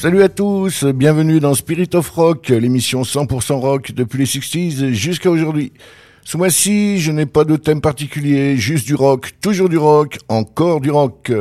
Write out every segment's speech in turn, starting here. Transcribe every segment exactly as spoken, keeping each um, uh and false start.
Salut à tous, bienvenue dans Spirit of Rock, l'émission cent pour cent rock depuis les sixties jusqu'à aujourd'hui. Ce mois-ci, je n'ai pas de thème particulier, juste du rock, toujours du rock, encore du rock.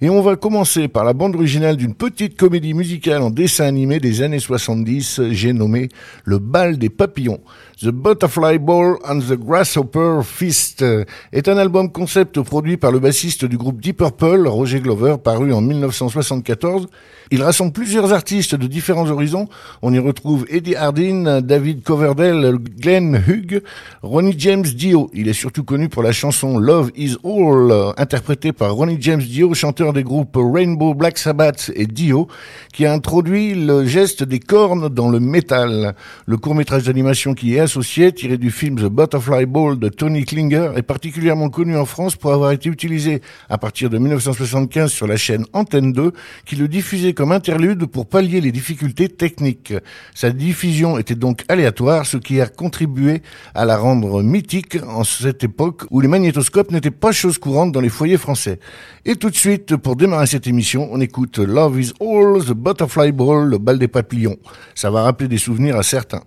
Et on va commencer par la bande originale d'une petite comédie musicale en dessin animé des années soixante-dix, j'ai nommé Le Bal des Papillons. The Butterfly Ball and the Grasshopper Fist est un album concept produit par le bassiste du groupe Deep Purple, Roger Glover, paru en dix-neuf cent soixante-quatorze. Il rassemble plusieurs artistes de différents horizons. On y retrouve Eddie Hardin, David Coverdale, Glenn Hughes, Ronnie James Dio. Il est surtout connu pour la chanson Love is All, interprétée par Ronnie James Dio, chanteur des groupes Rainbow, Black Sabbath et Dio, qui a introduit le geste des cornes dans le métal. Le court-métrage d'animation qui est associé, tiré du film The Butterfly Ball de Tony Klinger, est particulièrement connu en France pour avoir été utilisé à partir de dix-neuf cent soixante-quinze sur la chaîne Antenne deux, qui le diffusait comme interlude pour pallier les difficultés techniques. Sa diffusion était donc aléatoire, ce qui a contribué à la rendre mythique en cette époque où les magnétoscopes n'étaient pas chose courante dans les foyers français. Et tout de suite, pour démarrer cette émission, on écoute Love is All, The Butterfly Ball, le bal des papillons. Ça va rappeler des souvenirs à certains.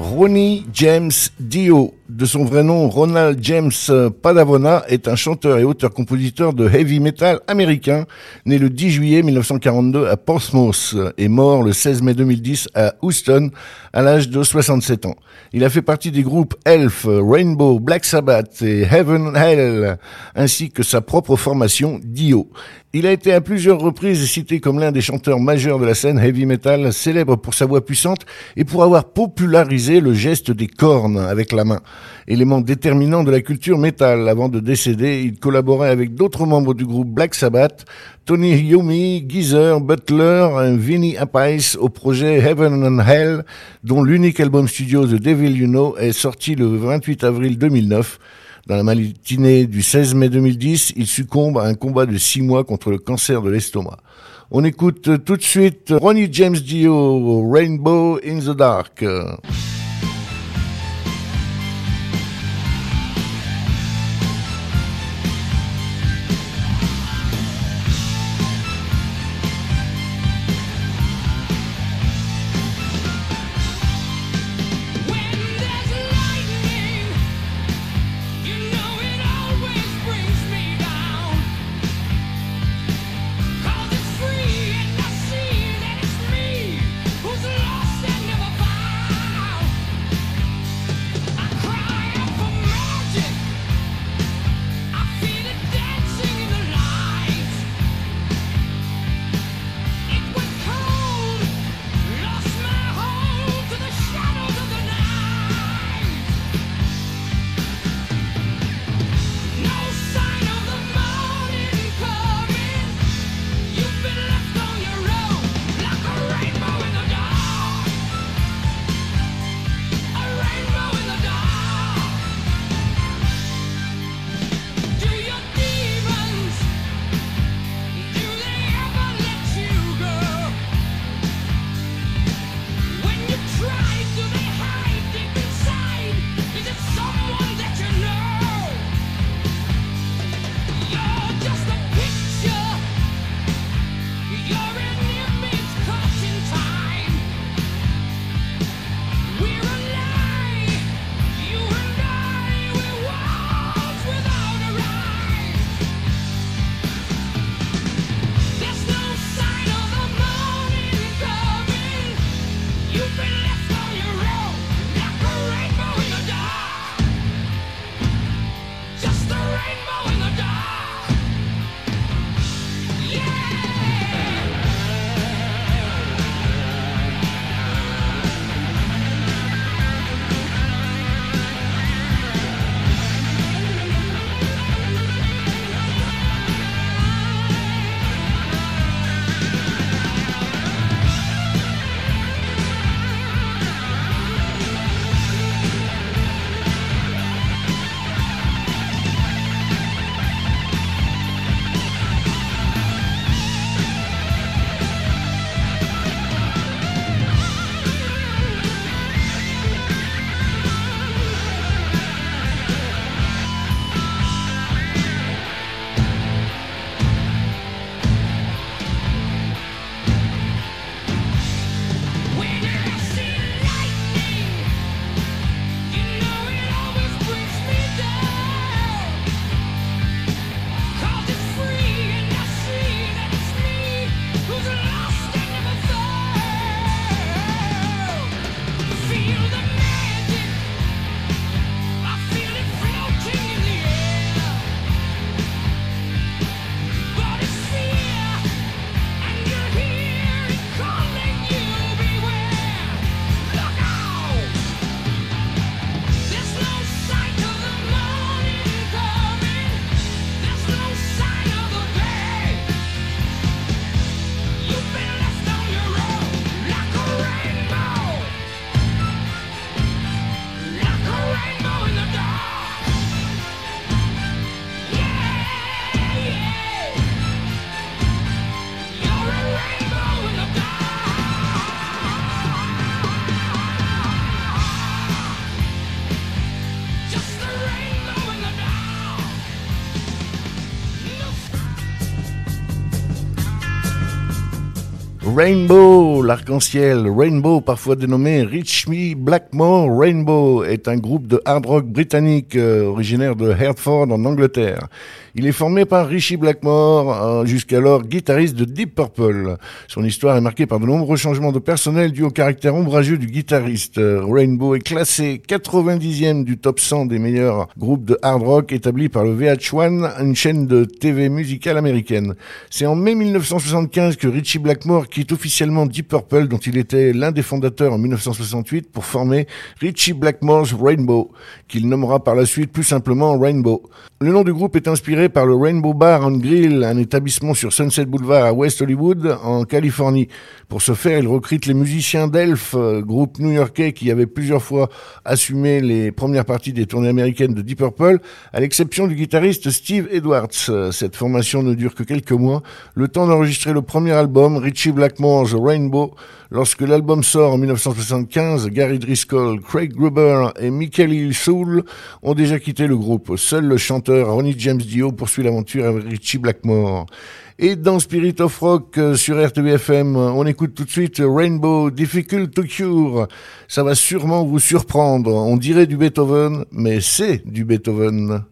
Ronnie James Dio, de son vrai nom Ronald James Padavona, est un chanteur et auteur-compositeur de heavy metal américain, né le dix juillet mille neuf cent quarante-deux à Portsmouth et mort le seize mai deux mille dix à Houston à l'âge de soixante-sept ans. Il a fait partie des groupes Elf, Rainbow, Black Sabbath et Heaven and Hell, ainsi que sa propre formation Dio. Il a été à plusieurs reprises cité comme l'un des chanteurs majeurs de la scène heavy metal, célèbre pour sa voix puissante et pour avoir popularisé le geste des cornes avec la main, élément déterminant de la culture métal. Avant de décéder, il collaborait avec d'autres membres du groupe Black Sabbath, Tony Iommi, Geezer Butler, Vinnie Apice au projet Heaven and Hell, dont l'unique album studio The Devil You Know est sorti le vingt-huit avril deux mille neuf. Dans la matinée du seize mai deux mille dix, il succombe à un combat de six mois contre le cancer de l'estomac. On écoute tout de suite Ronnie James Dio, Rainbow in the Dark. Wow. Rainbow, l'arc-en-ciel. Rainbow, parfois dénommé Ritchie Blackmore's Rainbow, est un groupe de hard rock britannique euh, originaire de Hertford en Angleterre. Il est formé par Ritchie Blackmore, euh, jusqu'alors guitariste de Deep Purple. Son histoire est marquée par de nombreux changements de personnel dus au caractère ombrageux du guitariste. Euh, Rainbow est classé quatre-vingt-dixième du top cent des meilleurs groupes de hard rock établis par le V H un, une chaîne de T V musicale américaine. C'est en mai mille neuf cent soixante-quinze que Ritchie Blackmore quitte officiellement Deep Purple, dont il était l'un des fondateurs en mille neuf cent soixante-huit, pour former Ritchie Blackmore's Rainbow, qu'il nommera par la suite plus simplement Rainbow. Le nom du groupe est inspiré par le Rainbow Bar and Grill, un établissement sur Sunset Boulevard à West Hollywood, en Californie. Pour ce faire, il recrute les musiciens d'Elf, groupe new-yorkais qui avait plusieurs fois assumé les premières parties des tournées américaines de Deep Purple, à l'exception du guitariste Steve Edwards. Cette formation ne dure que quelques mois, le temps d'enregistrer le premier album, Ritchie Blackmore's Rainbow. Lorsque l'album sort en mille neuf cent soixante-quinze, Gary Driscoll, Craig Gruber et Michael Soule ont déjà quitté le groupe. Seul le chanteur Ronnie James Dio poursuit l'aventure avec Ritchie Blackmore. Et dans Spirit of Rock sur R T B F M, on écoute tout de suite Rainbow, Difficult to Cure. Ça va sûrement vous surprendre. On dirait du Beethoven, mais c'est du Beethoven.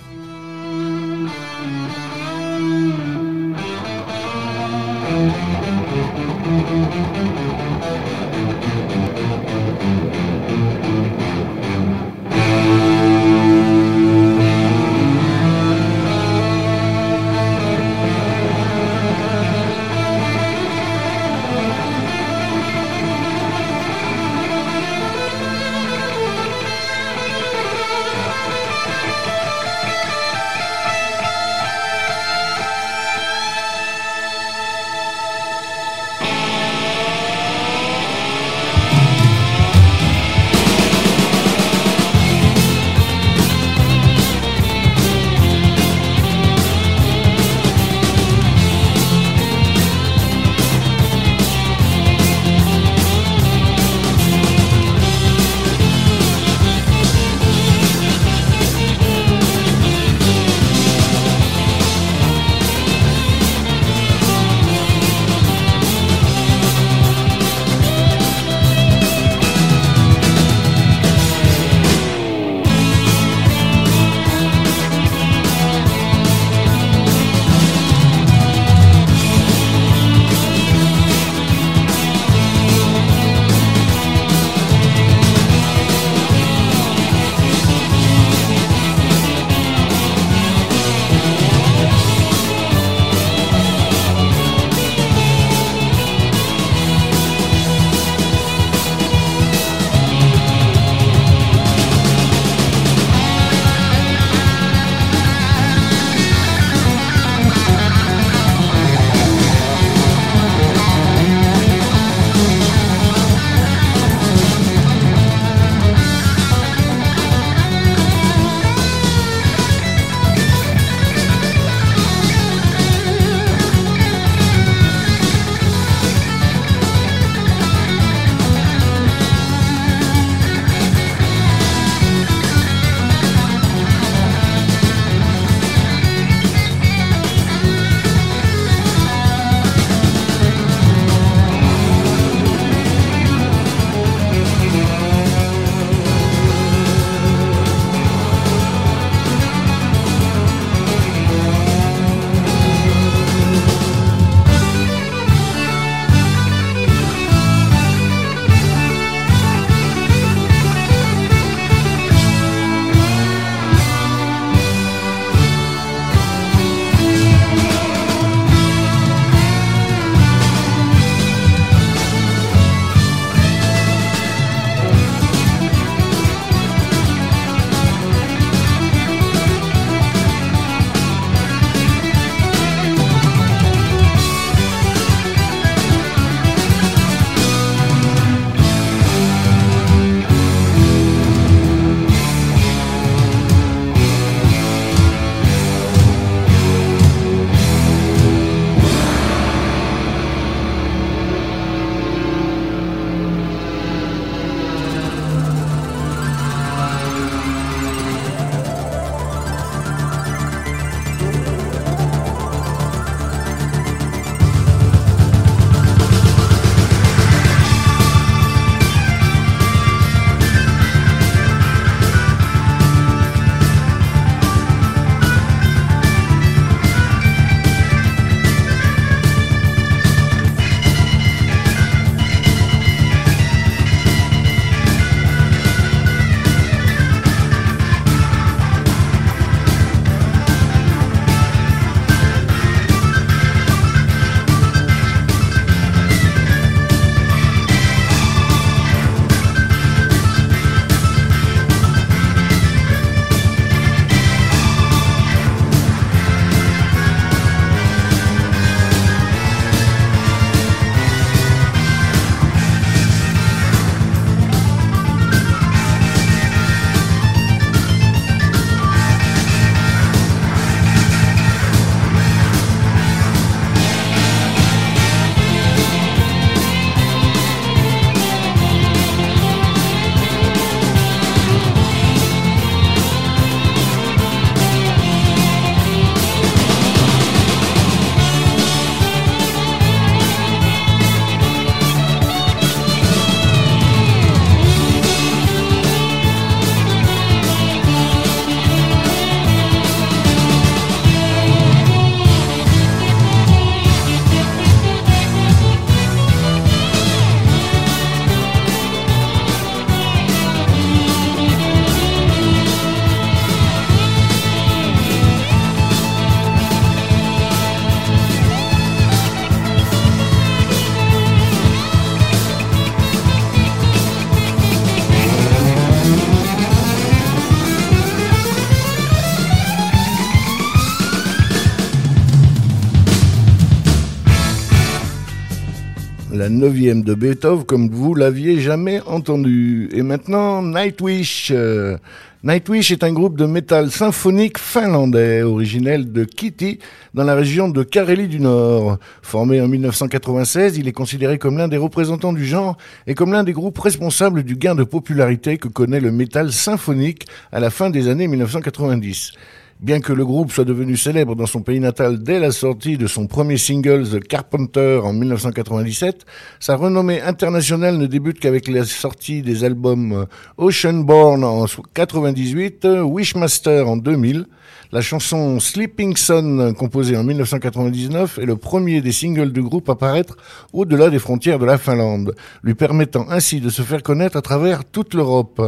la neuvième de Beethoven comme vous l'aviez jamais entendu. Et maintenant, Nightwish. Euh, Nightwish est un groupe de métal symphonique finlandais, originel de Kiti, dans la région de Carélie du Nord. Formé en mille neuf cent quatre-vingt-seize, il est considéré comme l'un des représentants du genre et comme l'un des groupes responsables du gain de popularité que connaît le métal symphonique à la fin des années mille neuf cent quatre-vingt-dix. Bien que le groupe soit devenu célèbre dans son pays natal dès la sortie de son premier single The Carpenter en mille neuf cent quatre-vingt-dix-sept, sa renommée internationale ne débute qu'avec la sortie des albums Oceanborn en quatre-vingt-dix-huit, Wishmaster en deux mille, la chanson Sleeping Sun composée en mille neuf cent quatre-vingt-dix-neuf est le premier des singles du groupe à paraître au-delà des frontières de la Finlande, lui permettant ainsi de se faire connaître à travers toute l'Europe.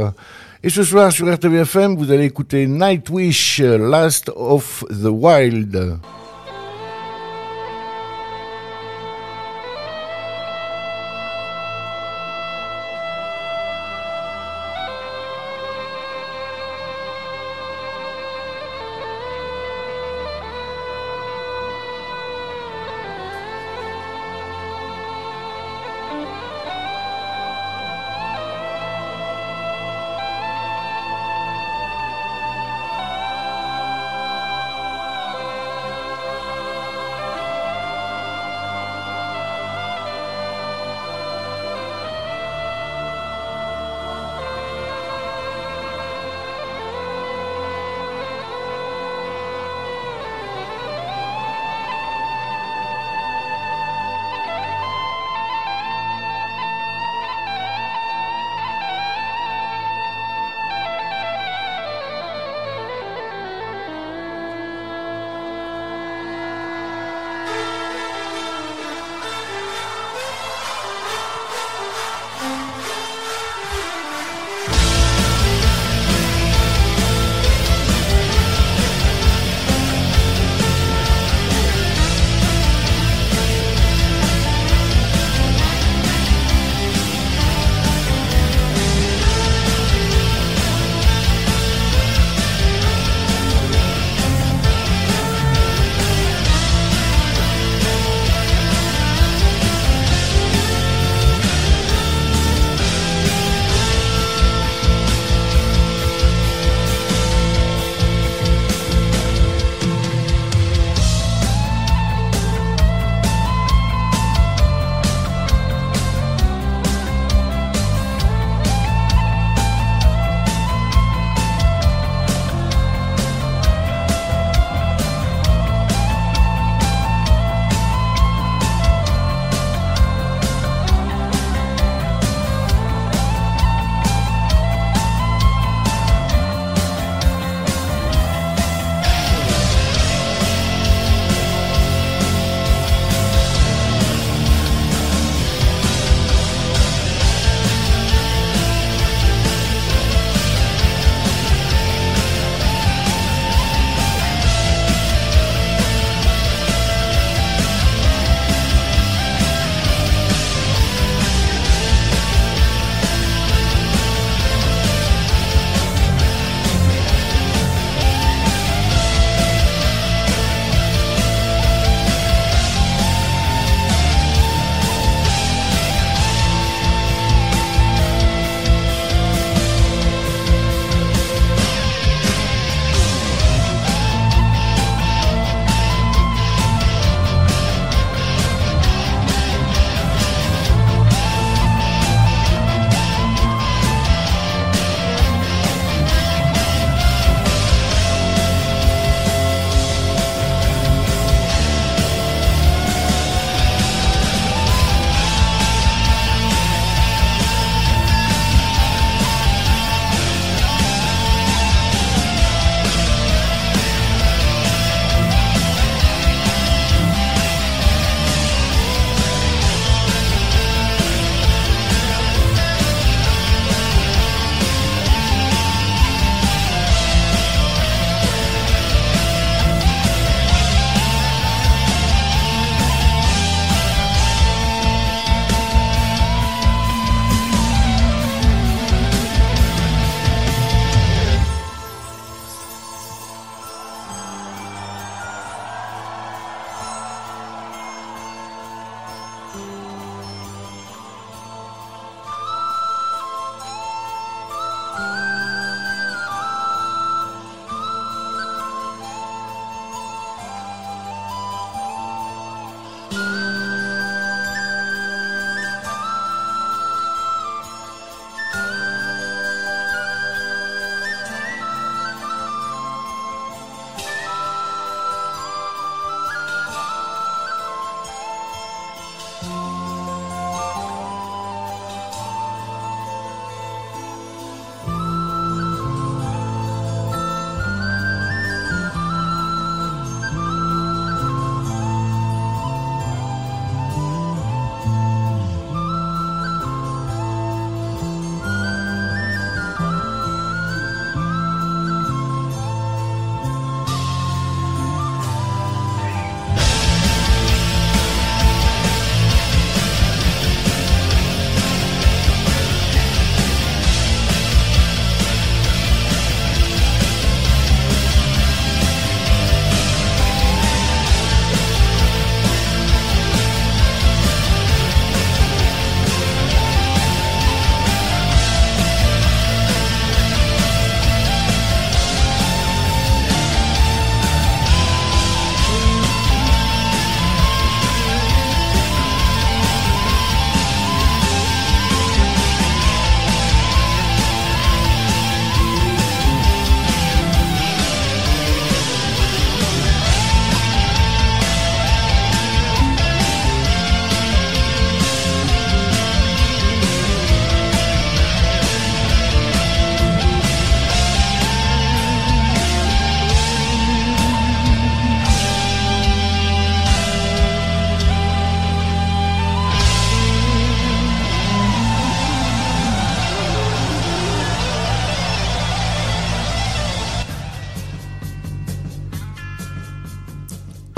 Et ce soir sur R T V F M, vous allez écouter Nightwish, Last of the Wild.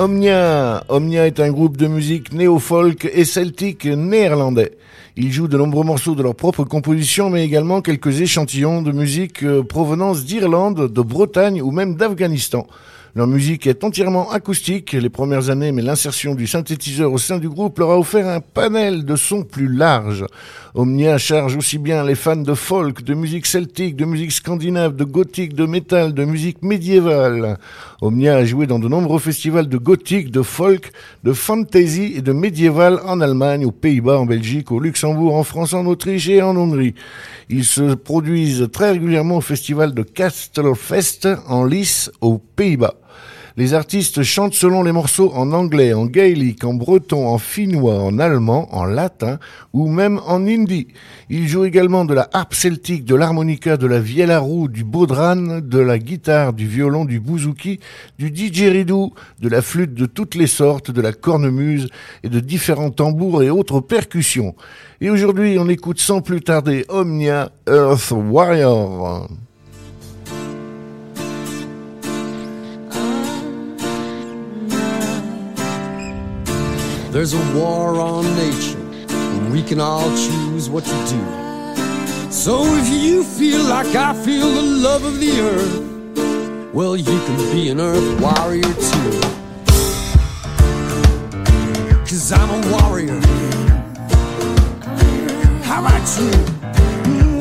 Omnia. Omnia est un groupe de musique néo-folk et celtique néerlandais. Ils jouent de nombreux morceaux de leur propre composition, mais également quelques échantillons de musique provenance d'Irlande, de Bretagne ou même d'Afghanistan. Leur musique est entièrement acoustique les premières années, mais l'insertion du synthétiseur au sein du groupe leur a offert un panel de sons plus large. Omnia charge aussi bien les fans de folk, de musique celtique, de musique scandinave, de gothique, de métal, de musique médiévale. Omnia a joué dans de nombreux festivals de gothique, de folk, de fantasy et de médiéval en Allemagne, aux Pays-Bas, en Belgique, au Luxembourg, en France, en Autriche et en Hongrie. Ils se produisent très régulièrement au festival de Castelfest en Lys, aux Pays-Bas. Les artistes chantent selon les morceaux en anglais, en gaélique, en breton, en finnois, en allemand, en latin ou même en hindi. Ils jouent également de la harpe celtique, de l'harmonica, de la vielle à roue, du bodhran, de la guitare, du violon, du bouzouki, du didgeridoo, de la flûte de toutes les sortes, de la cornemuse et de différents tambours et autres percussions. Et aujourd'hui, on écoute sans plus tarder Omnia, Earth Warrior. There's a war on nature, and we can all choose what to do. So if you feel like I feel the love of the earth, well, you can be an earth warrior too. 'Cause I'm a warrior. How about you?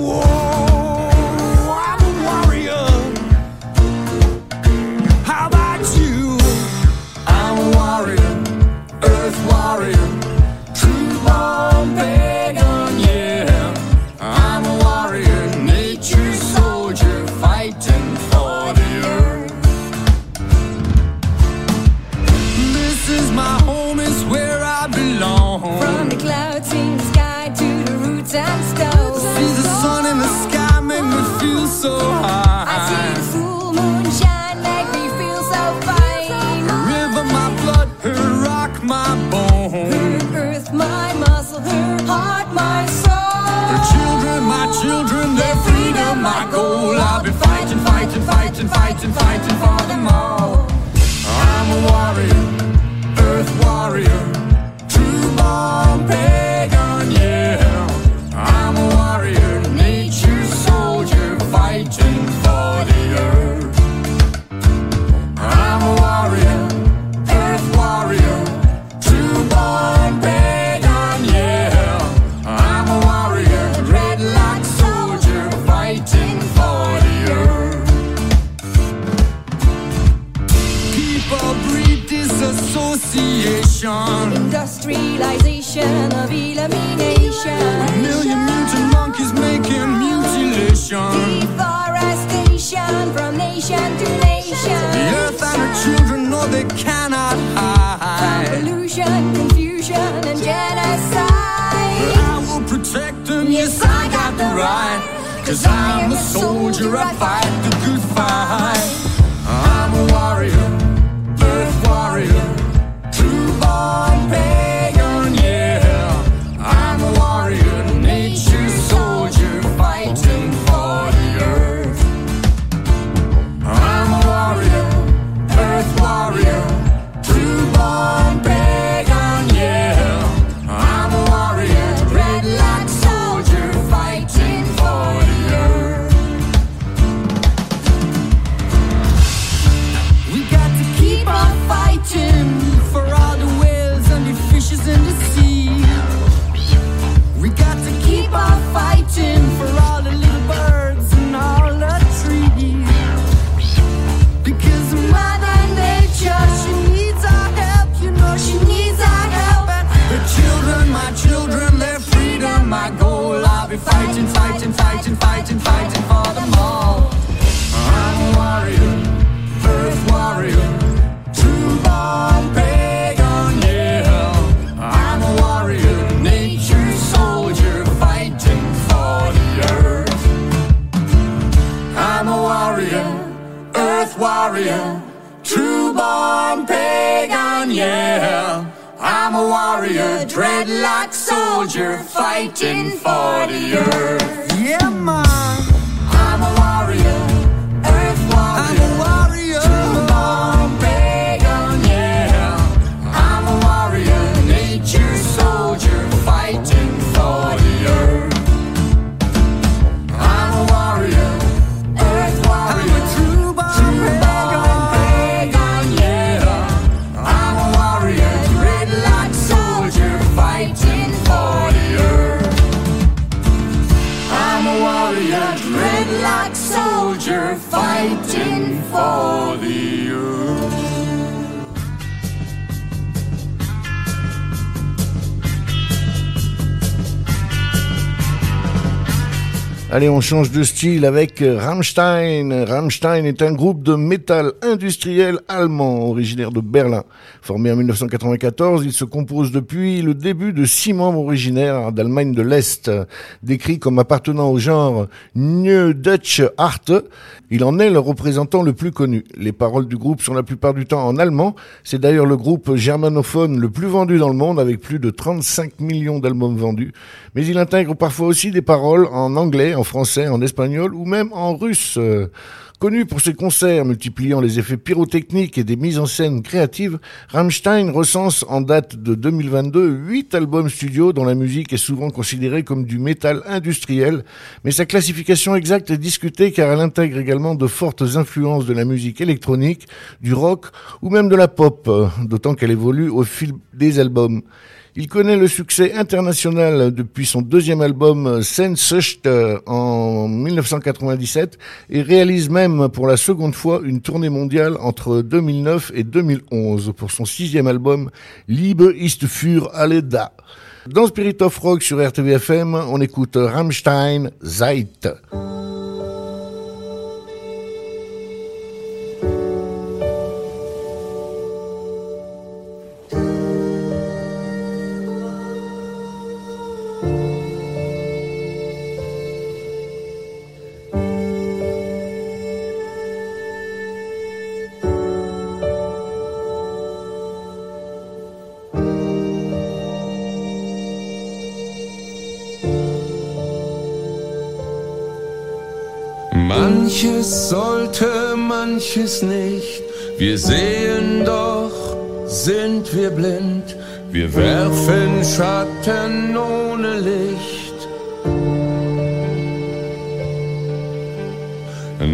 Whoa, I'm a warrior. How about you? I'm a warrior. Earth warrior, true long pagan, yeah. I'm a warrior, nature's soldier, fighting for the earth. This is my home, it's where I belong. From the clouds in the sky to the roots and stones. See the sun in the sky make me feel so high. I see the full moon shine, make me feel so fine. River my blood, her rock my bone, her earth my muscle, her heart my soul. Her children my children, their freedom my goal. I'll be fighting, fighting, fighting, fighting, fighting for them all. I'm a warrior, earth warrior, true born pagan, yeah. I'm a warrior, nature's soldier, fighting for the earth. I'm a warrior, earth warrior, born pagan, yeah. I'm a warrior, red-locked soldier, fighting for the earth. People breed disassociation, industrialization of elimination. A million mutant monkeys making mutilation, deforestation from nation to nation. The earth and her children know they cannot hide. Pollution, confusion, and genocide. But I will protect them, yes, I got the right. 'Cause I'm a soldier, I fight the good fight. I'm a warrior, earth warrior, true born pagan, yeah. I'm a warrior, nature's soldier, fighting for the earth. I'm a warrior, earth warrior, true born pagan. Fighting, fighting, fighting, fighting, fighting for them all. I'm a warrior, earth warrior, true born pagan, yeah. I'm a warrior, nature's soldier, fighting for the earth. I'm a warrior, earth warrior, true born pagan, yeah. I'm a warrior, dreadlock soldier, fighting for the earth. Yeah, man. I'm a warrior, earth warrior, I'm a warrior, true born pagan, yeah. Allez, on change de style avec Rammstein. Rammstein est un groupe de métal industriel allemand, originaire de Berlin. Formé en mille neuf cent quatre-vingt-quatorze, il se compose depuis le début de six membres originaires d'Allemagne de l'Est. Décrit comme appartenant au genre Neue Deutsche Art, il en est le représentant le plus connu. Les paroles du groupe sont la plupart du temps en allemand. C'est d'ailleurs le groupe germanophone le plus vendu dans le monde, avec plus de trente-cinq millions d'albums vendus. Mais il intègre parfois aussi des paroles en anglais, en français, en espagnol ou même en russe. Connu pour ses concerts multipliant les effets pyrotechniques et des mises en scène créatives, Rammstein recense en date de deux mille vingt-deux huit albums studio dont la musique est souvent considérée comme du métal industriel, mais sa classification exacte est discutée car elle intègre également de fortes influences de la musique électronique, du rock ou même de la pop, d'autant qu'elle évolue au fil des albums. Il connaît le succès international depuis son deuxième album Sehnsucht en mille neuf cent quatre-vingt-dix-sept et réalise même pour la seconde fois une tournée mondiale entre deux mille neuf et deux mille onze pour son sixième album Liebe ist für alle da. Dans Spirit of Rock sur R T V F M, on écoute Rammstein, Zeit. Manches sollte, manches nicht, wir sehen doch, sind wir blind, wir werfen Schatten ohne Licht.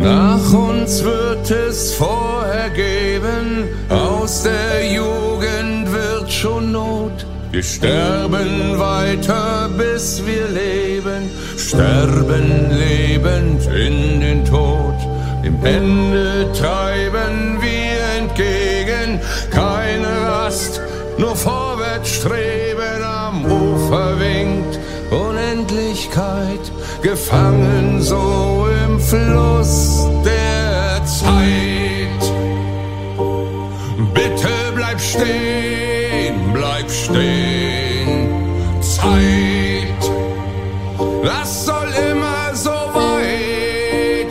Nach uns wird es vorhergeben, aus der Jugend wird schon Not. Wir sterben weiter, bis wir leben, sterben lebend in den Tod. Dem Ende treiben wir entgegen, keine Rast, nur vorwärts streben. Am Ufer winkt Unendlichkeit, gefangen so im Fluss der Zeit. Bitte bleib stehen. Bleib stehen, Zeit, das soll immer so weitergehen.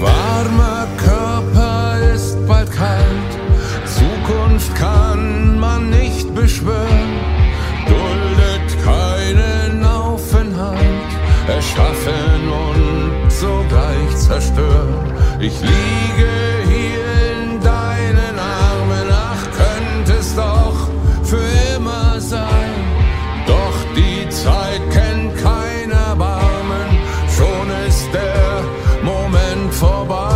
Warmer Körper bald kalt, Zukunft kann man nicht beschwören, duldet keinen Aufenthalt, erschaffen und sogleich zerstören. Ich liege hier in deinen Armen, ach, könnte es doch für immer sein, doch die Zeit kennt kein Erbarmen, schon ist der Moment vorbei.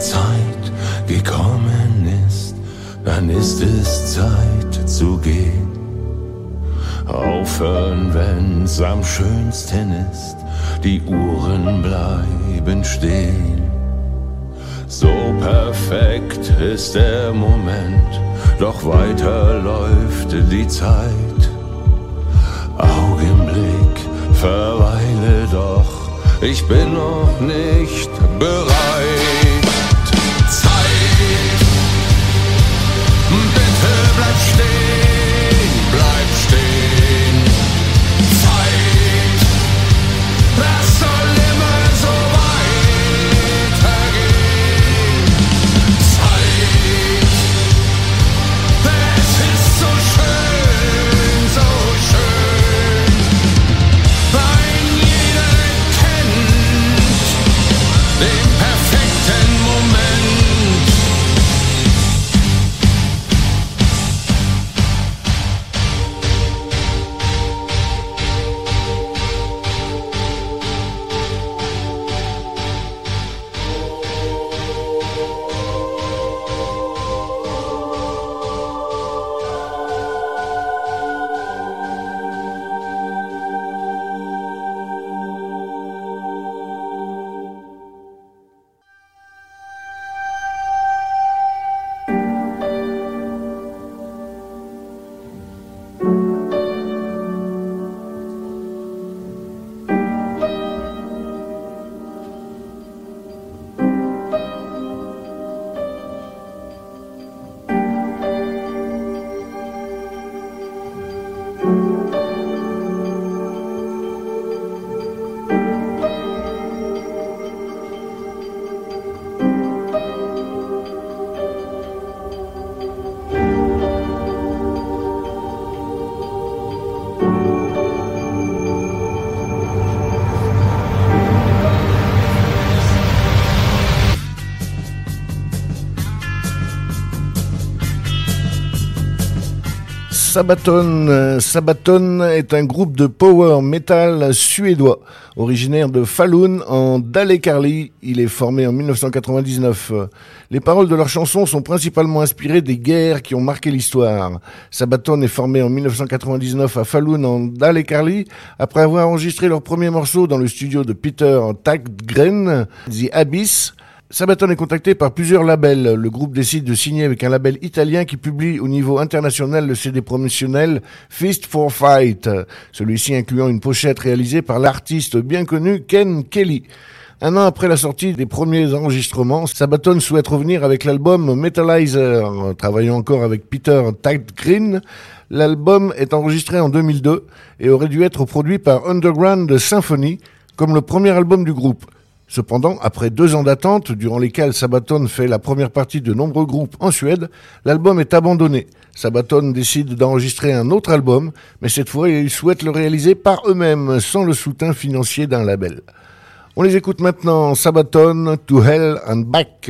Zeit gekommen ist, dann ist es Zeit zu gehen. Aufhören, wenn's am schönsten ist, die Uhren bleiben stehen. So perfekt ist der Moment, doch weiter läuft die Zeit. Augenblick, verweile doch, ich bin noch nicht bereit. Zeit, bitte bleib stehen, bleib stehen. Zeit, das soll immer so weitergehen. Zeit, es ist so schön, so schön. Ein jeder kennt den perfekten Moment. Sabaton. Sabaton est un groupe de power metal suédois, originaire de Falun en Dalécarlie. Il est formé en dix-neuf cent quatre-vingt-dix-neuf. Les paroles de leurs chansons sont principalement inspirées des guerres qui ont marqué l'histoire. Sabaton est formé en dix-neuf cent quatre-vingt-dix-neuf à Falun en Dalécarlie, après avoir enregistré leur premier morceau dans le studio de Peter Tägtgren, The Abyss. Sabaton est contacté par plusieurs labels. Le groupe décide de signer avec un label italien qui publie au niveau international le C D promotionnel Fist for Fight, celui-ci incluant une pochette réalisée par l'artiste bien connu Ken Kelly. Un an après la sortie des premiers enregistrements, Sabaton souhaite revenir avec l'album Metalizer, travaillant encore avec Peter Tägtgren. L'album est enregistré en deux mille deux et aurait dû être produit par Underground Symphony comme le premier album du groupe. Cependant, après deux ans d'attente, durant lesquels Sabaton fait la première partie de nombreux groupes en Suède, l'album est abandonné. Sabaton décide d'enregistrer un autre album, mais cette fois, ils souhaitent le réaliser par eux-mêmes, sans le soutien financier d'un label. On les écoute maintenant, Sabaton, To Hell and Back.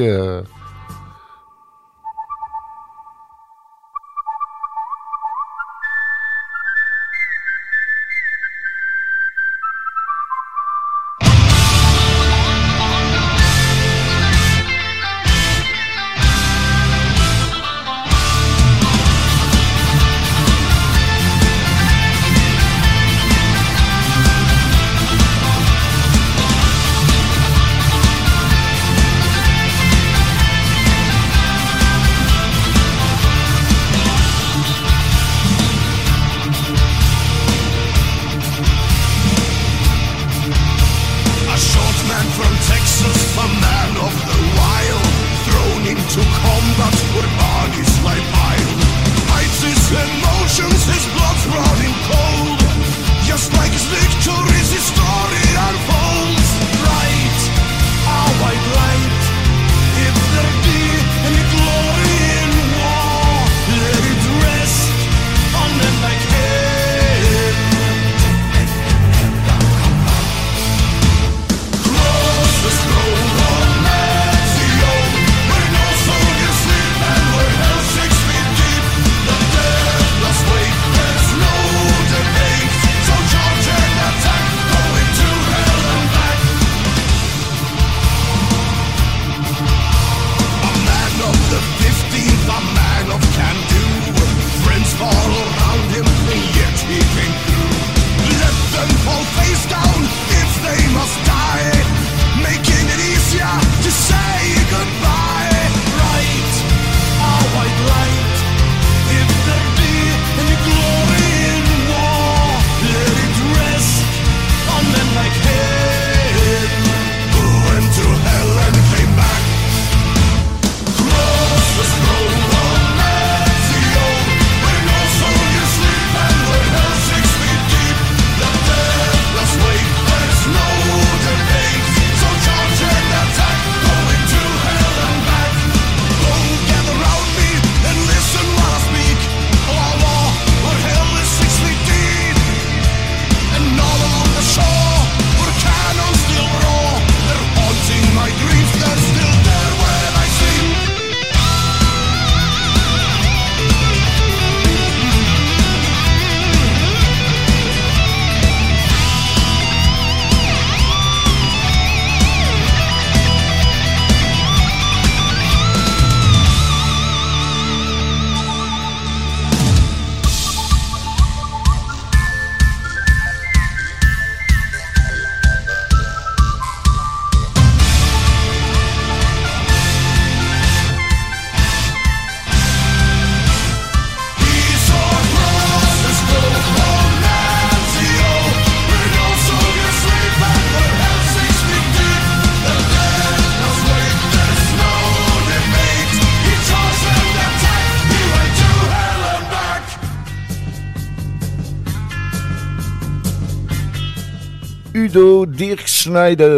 Udo Dirk Schneider.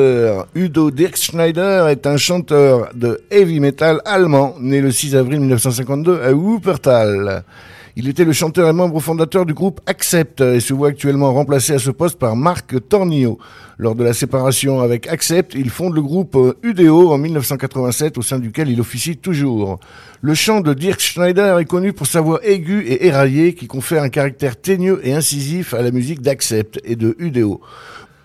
Udo Dirk Schneider est un chanteur de heavy metal allemand, né le six avril mille neuf cent cinquante-deux à Wuppertal. Il était le chanteur et membre fondateur du groupe Accept et se voit actuellement remplacé à ce poste par Marc Tornio. Lors de la séparation avec Accept, il fonde le groupe U D O en mille neuf cent quatre-vingt-sept au sein duquel il officie toujours. Le chant de Dirk Schneider est connu pour sa voix aiguë et éraillée qui confère un caractère teigneux et incisif à la musique d'Accept et de U D O.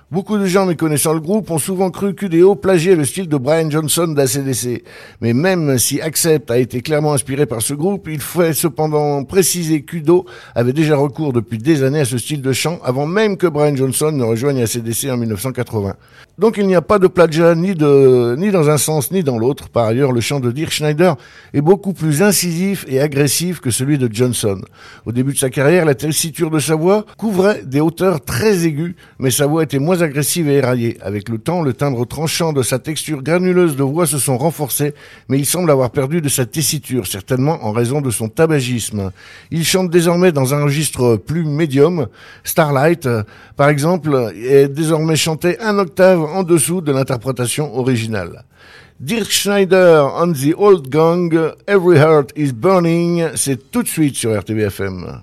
Beaucoup de gens méconnaissant le groupe ont souvent cru qu'U D O plagiait le style de Brian Johnson d'A C D C. Mais même si Accept a été clairement inspiré par ce groupe, il faut cependant préciser qu'U D O avait déjà recours depuis des années à ce style de chant avant même que Brian Johnson ne rejoigne A C D C en mille neuf cent quatre-vingt. Donc il n'y a pas de plagiat ni de, ni dans un sens ni dans l'autre. Par ailleurs, le chant de Dirk Schneider est beaucoup plus incisif et agressif que celui de Johnson. Au début de sa carrière, la tessiture de sa voix couvrait des hauteurs très aiguës, mais sa voix était moins agressive et éraillée. Avec le temps, le timbre tranchant de sa texture granuleuse de voix se sont renforcés, mais il semble avoir perdu de sa tessiture, certainement en raison de son tabagisme. Il chante désormais dans un registre plus médium. Starlight, par exemple, est désormais chanté un octave en dessous de l'interprétation originale. Dirk Schneider on the Old Gang, Every Heart is Burning, c'est tout de suite sur R T B F M.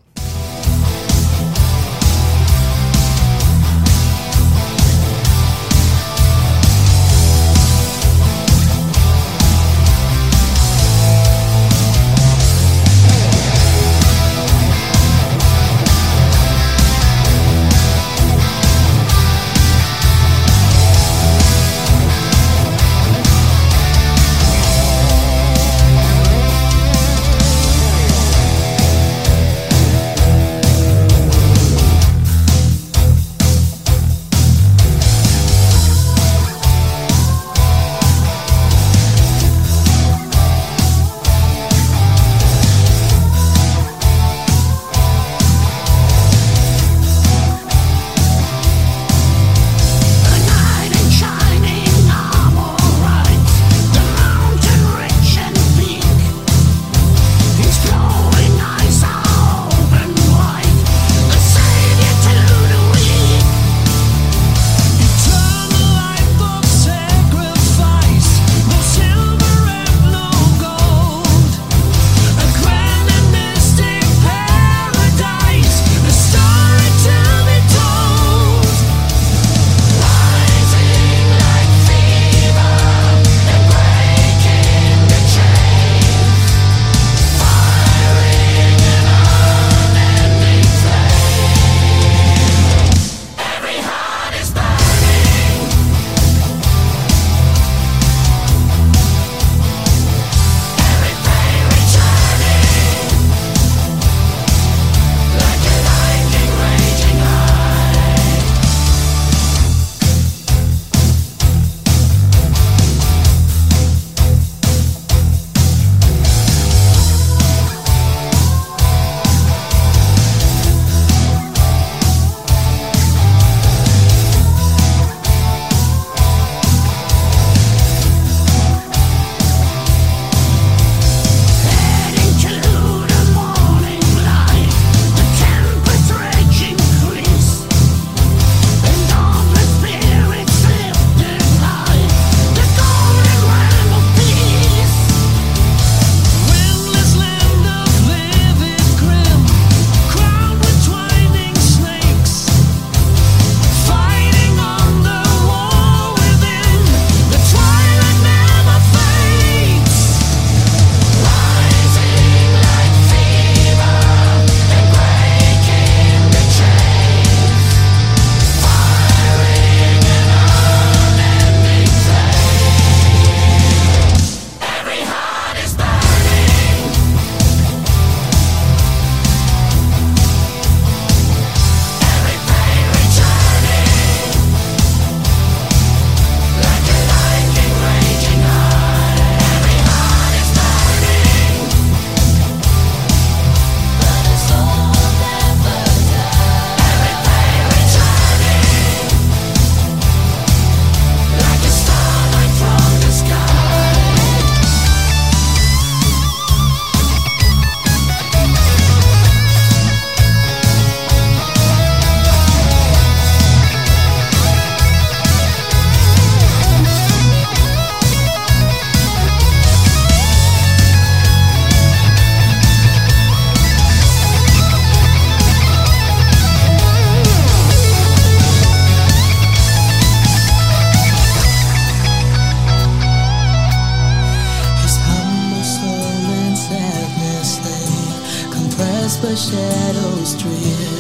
cast by shadows drear.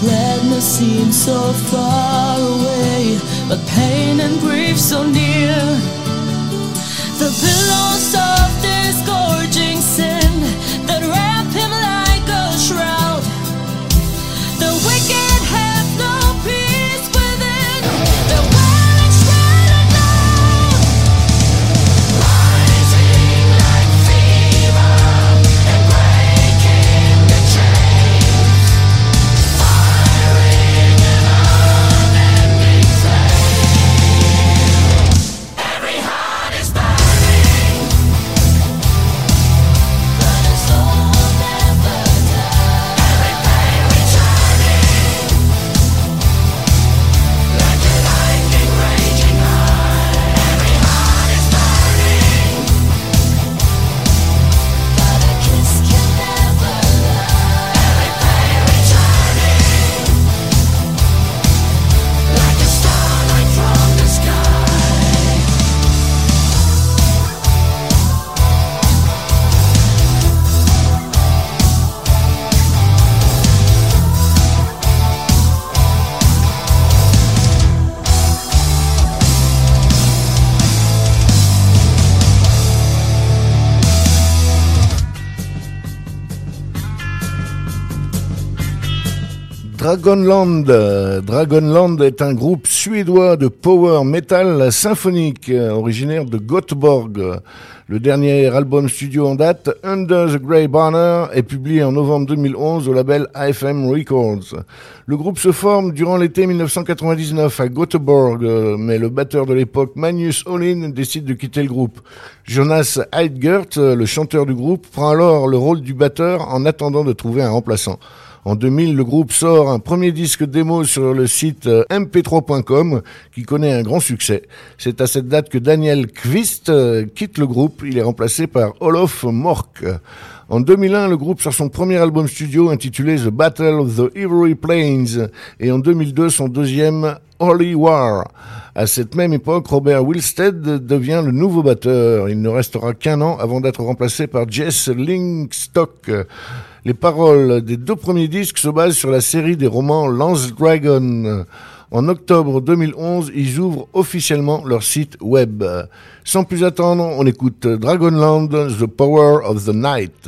Gladness seems so far away, but pain and grief so near. The billows of this scourging sin that wrap him like a shroud. The wicked have no peace within. The world is shrouded now, rising like fever and breaking the chains, firing an unending flame. Every heart is burning, but the soul will never die. Every pain returning like a lightning raging high. Every heart is burning, but a kiss can never lie. Every pain returning like a starlight from the sky. Dragonland. Euh, Dragonland est un groupe suédois de power metal symphonique, euh, originaire de Göteborg. Le dernier album studio en date, Under the Grey Banner, est publié en novembre deux mille onze au label A F M Records. Le groupe se forme durant l'été mille neuf cent quatre-vingt-dix-neuf à Göteborg, euh, mais le batteur de l'époque, Magnus Olin, décide de quitter le groupe. Jonas Heidgert, euh, le chanteur du groupe, prend alors le rôle du batteur en attendant de trouver un remplaçant. En deux mille, le groupe sort un premier disque démo sur le site m p trois point com qui connaît un grand succès. C'est à cette date que Daniel Kvist quitte le groupe. Il est remplacé par Olof Mork. En deux mille un, le groupe sort son premier album studio intitulé The Battle of the Ivory Plains et en deux mille deux, son deuxième Holy War. À cette même époque, Robert Wilstead devient le nouveau batteur. Il ne restera qu'un an avant d'être remplacé par Jess Linkstock. Les paroles des deux premiers disques se basent sur la série des romans Lance Dragon. En octobre deux mille onze, ils ouvrent officiellement leur site web. Sans plus attendre, on écoute Dragonland, The Power of the Night.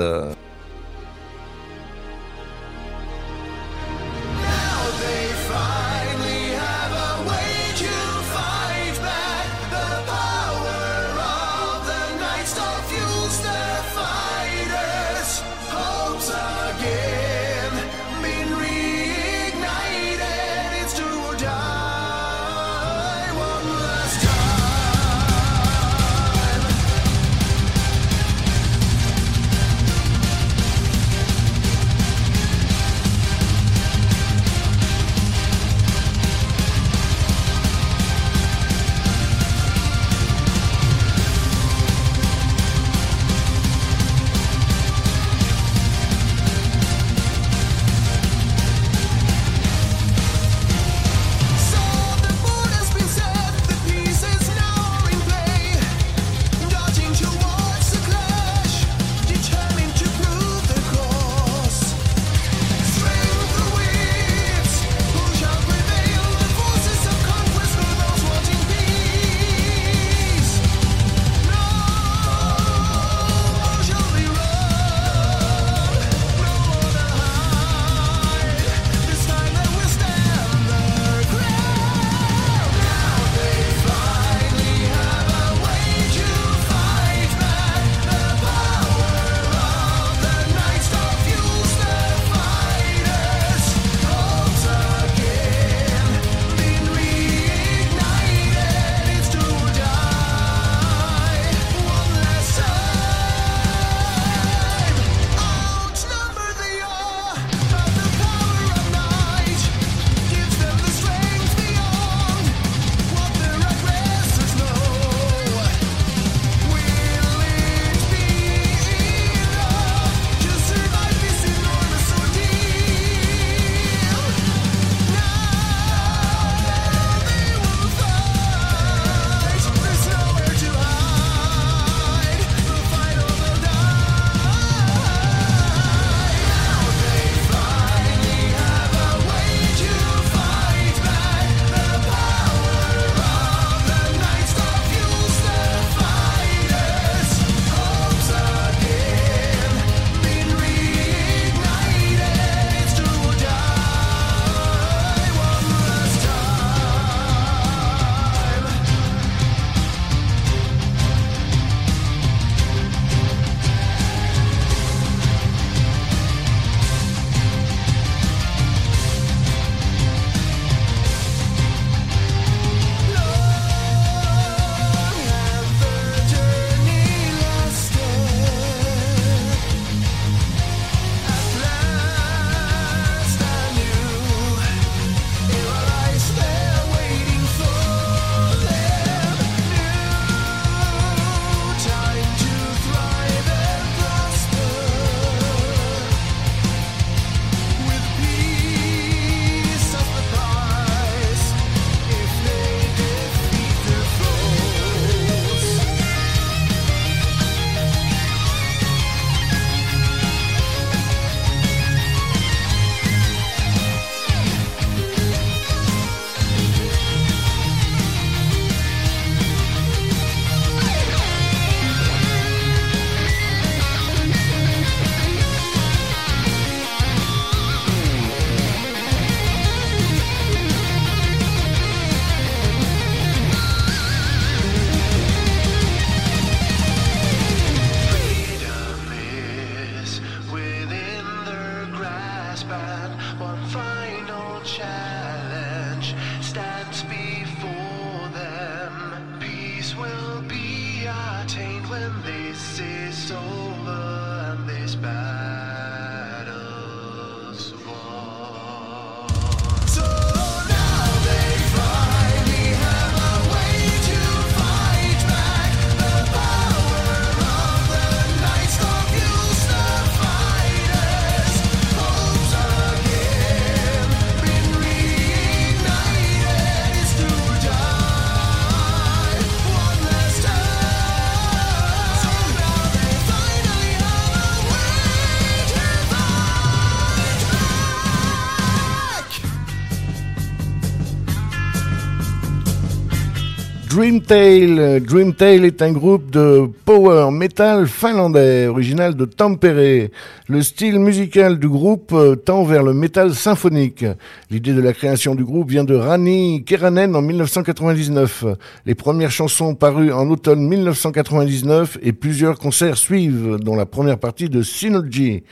Dreamtale. Dreamtale est un groupe de power metal finlandais, original de Tampere. Le style musical du groupe tend vers le métal symphonique. L'idée de la création du groupe vient de Rani Keranen en mille neuf cent quatre-vingt-dix-neuf. Les premières chansons parues en automne mille neuf cent quatre-vingt-dix-neuf et plusieurs concerts suivent, dont la première partie de Synergy.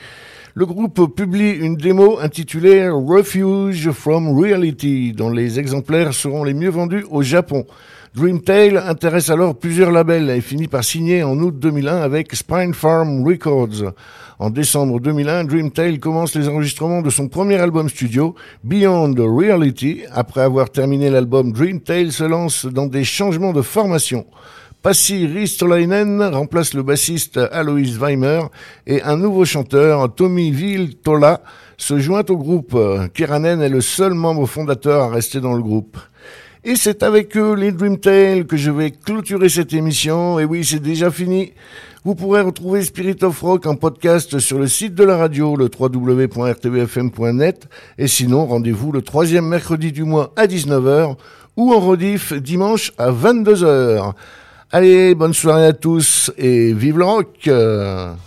Le groupe publie une démo intitulée « Refuge from Reality » dont les exemplaires seront les mieux vendus au Japon. Dreamtale intéresse alors plusieurs labels et finit par signer en août deux mille un avec Spine Farm Records. En décembre deux mille un, Dreamtale commence les enregistrements de son premier album studio, Beyond Reality. Après avoir terminé l'album, Dreamtale se lance dans des changements de formation. Pasi Ristolainen remplace le bassiste Alois Weimer et un nouveau chanteur, Tommy Viltola, se joint au groupe. Keranen est le seul membre fondateur à rester dans le groupe. Et c'est avec eux, les Dreamtale, que je vais clôturer cette émission. Et oui, c'est déjà fini. Vous pourrez retrouver Spirit of Rock en podcast sur le site de la radio, le w w w point r t b f m point net. Et sinon, rendez-vous le troisième mercredi du mois à dix-neuf heures ou en rediff dimanche à vingt-deux heures. Allez, bonne soirée à tous et vive le rock!